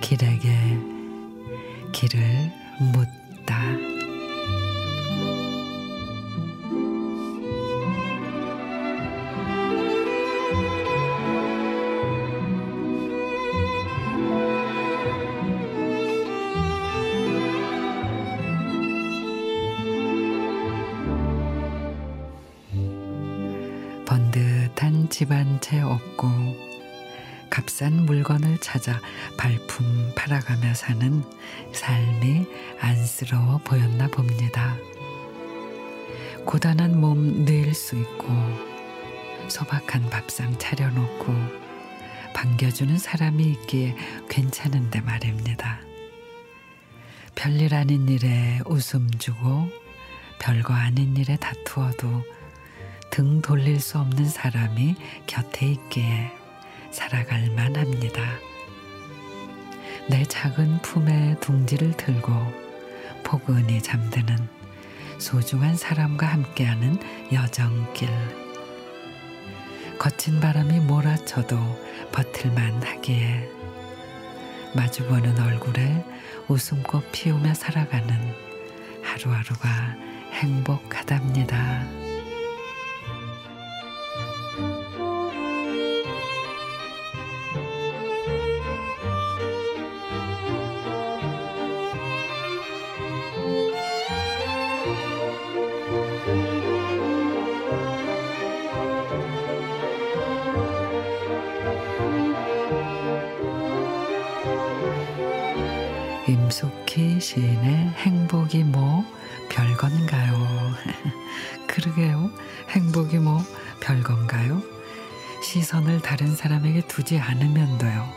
길에게 길을 묻다. 번듯한 집안 채 없고 값싼 물건을 찾아 발품 팔아가며 사는 삶이 안쓰러워 보였나 봅니다. 고단한 몸 늘 수 있고 소박한 밥상 차려놓고 반겨주는 사람이 있기에 괜찮은데 말입니다. 별일 아닌 일에 웃음 주고 별거 아닌 일에 다투어도 등 돌릴 수 없는 사람이 곁에 있기에 살아갈 만합니다. 내 작은 품에 둥지를 들고 포근히 잠드는 소중한 사람과 함께하는 여정길. 거친 바람이 몰아쳐도 버틸만 하기에 마주보는 얼굴에 웃음꽃 피우며 살아가는 하루하루가 행복하답니다. 임숙희 시인의 행복이 뭐 별건가요? 그러게요. 행복이 뭐 별건가요? 시선을 다른 사람에게 두지 않으면도요.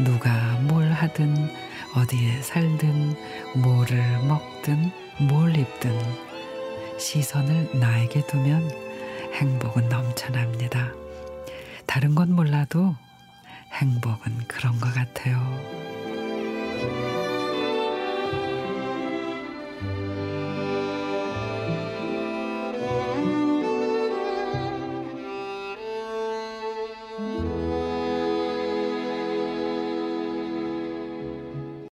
누가 뭘 하든 어디에 살든 뭐를 먹든 뭘 입든 시선을 나에게 두면 행복은 넘쳐납니다. 다른 건 몰라도 행복은 그런 것 같아요.